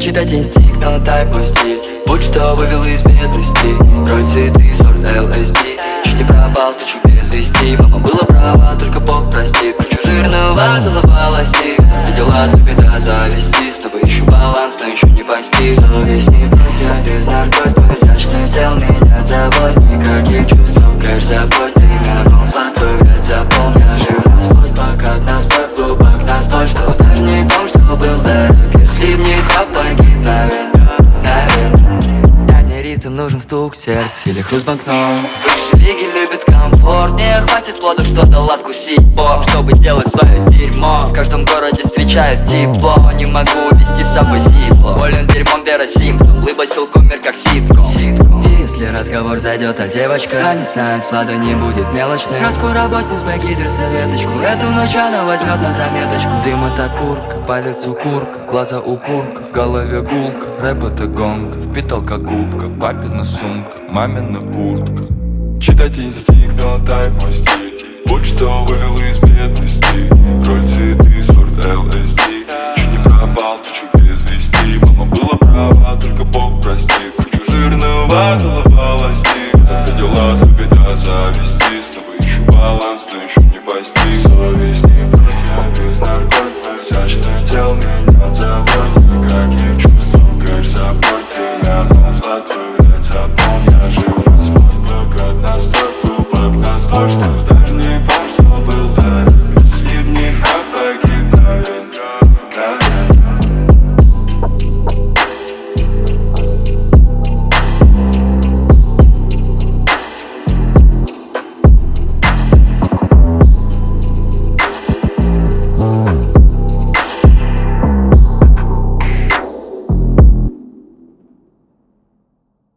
Читать инстинкт, но тай мой стиль. Будь что вывел из бедности. Роль цветы, сорт ЛСД. Чуть не пропал, тучу без вести. Папа было право, только Бог простит. Кручу жирного, голова ластик. Задела до беда завести. Снова ищу баланс, но еще не постиг. Совесть не прочь, я без наркоть. Повязочный тел меня завод. Никаких чувств, кэш забудь. Ты на конфлат, твой взгляд запомни. Жив нас путь, пока нас стой. Глубок настой, что даже не том, что был дорог. Если б не хап, погиб навек. Дальний ритм нужен стук сердца или хруст банкнот. Высшие лиги любят комфорт. Не хватит плодов, что-то откусить бог. Чтобы делать свое дерьмо. В каждом городе встречают тепло. Не могу вести с собой сипло. Болен дерьмом, вера симптом. Лыбо силком, мир как ситко. Если разговор зайдет о девочках, они знают, Влада не будет мелочной. Раскура 8 с бэгидр советочку. Эту ночь она возьмет на заметочку. Дым это курка, палец у курка. Глаза у курка, в голове гулка. Рэп это гонка, впитал как губка. Папина сумка, мамина куртка. Читать инстинкт, но тай мой стиль. Будь что вывел из бедности. Роль цветы, сорт ЛСД. Чуть не пропал, тучу без вести. Мама была права, только Бог простит. Кучу жирного.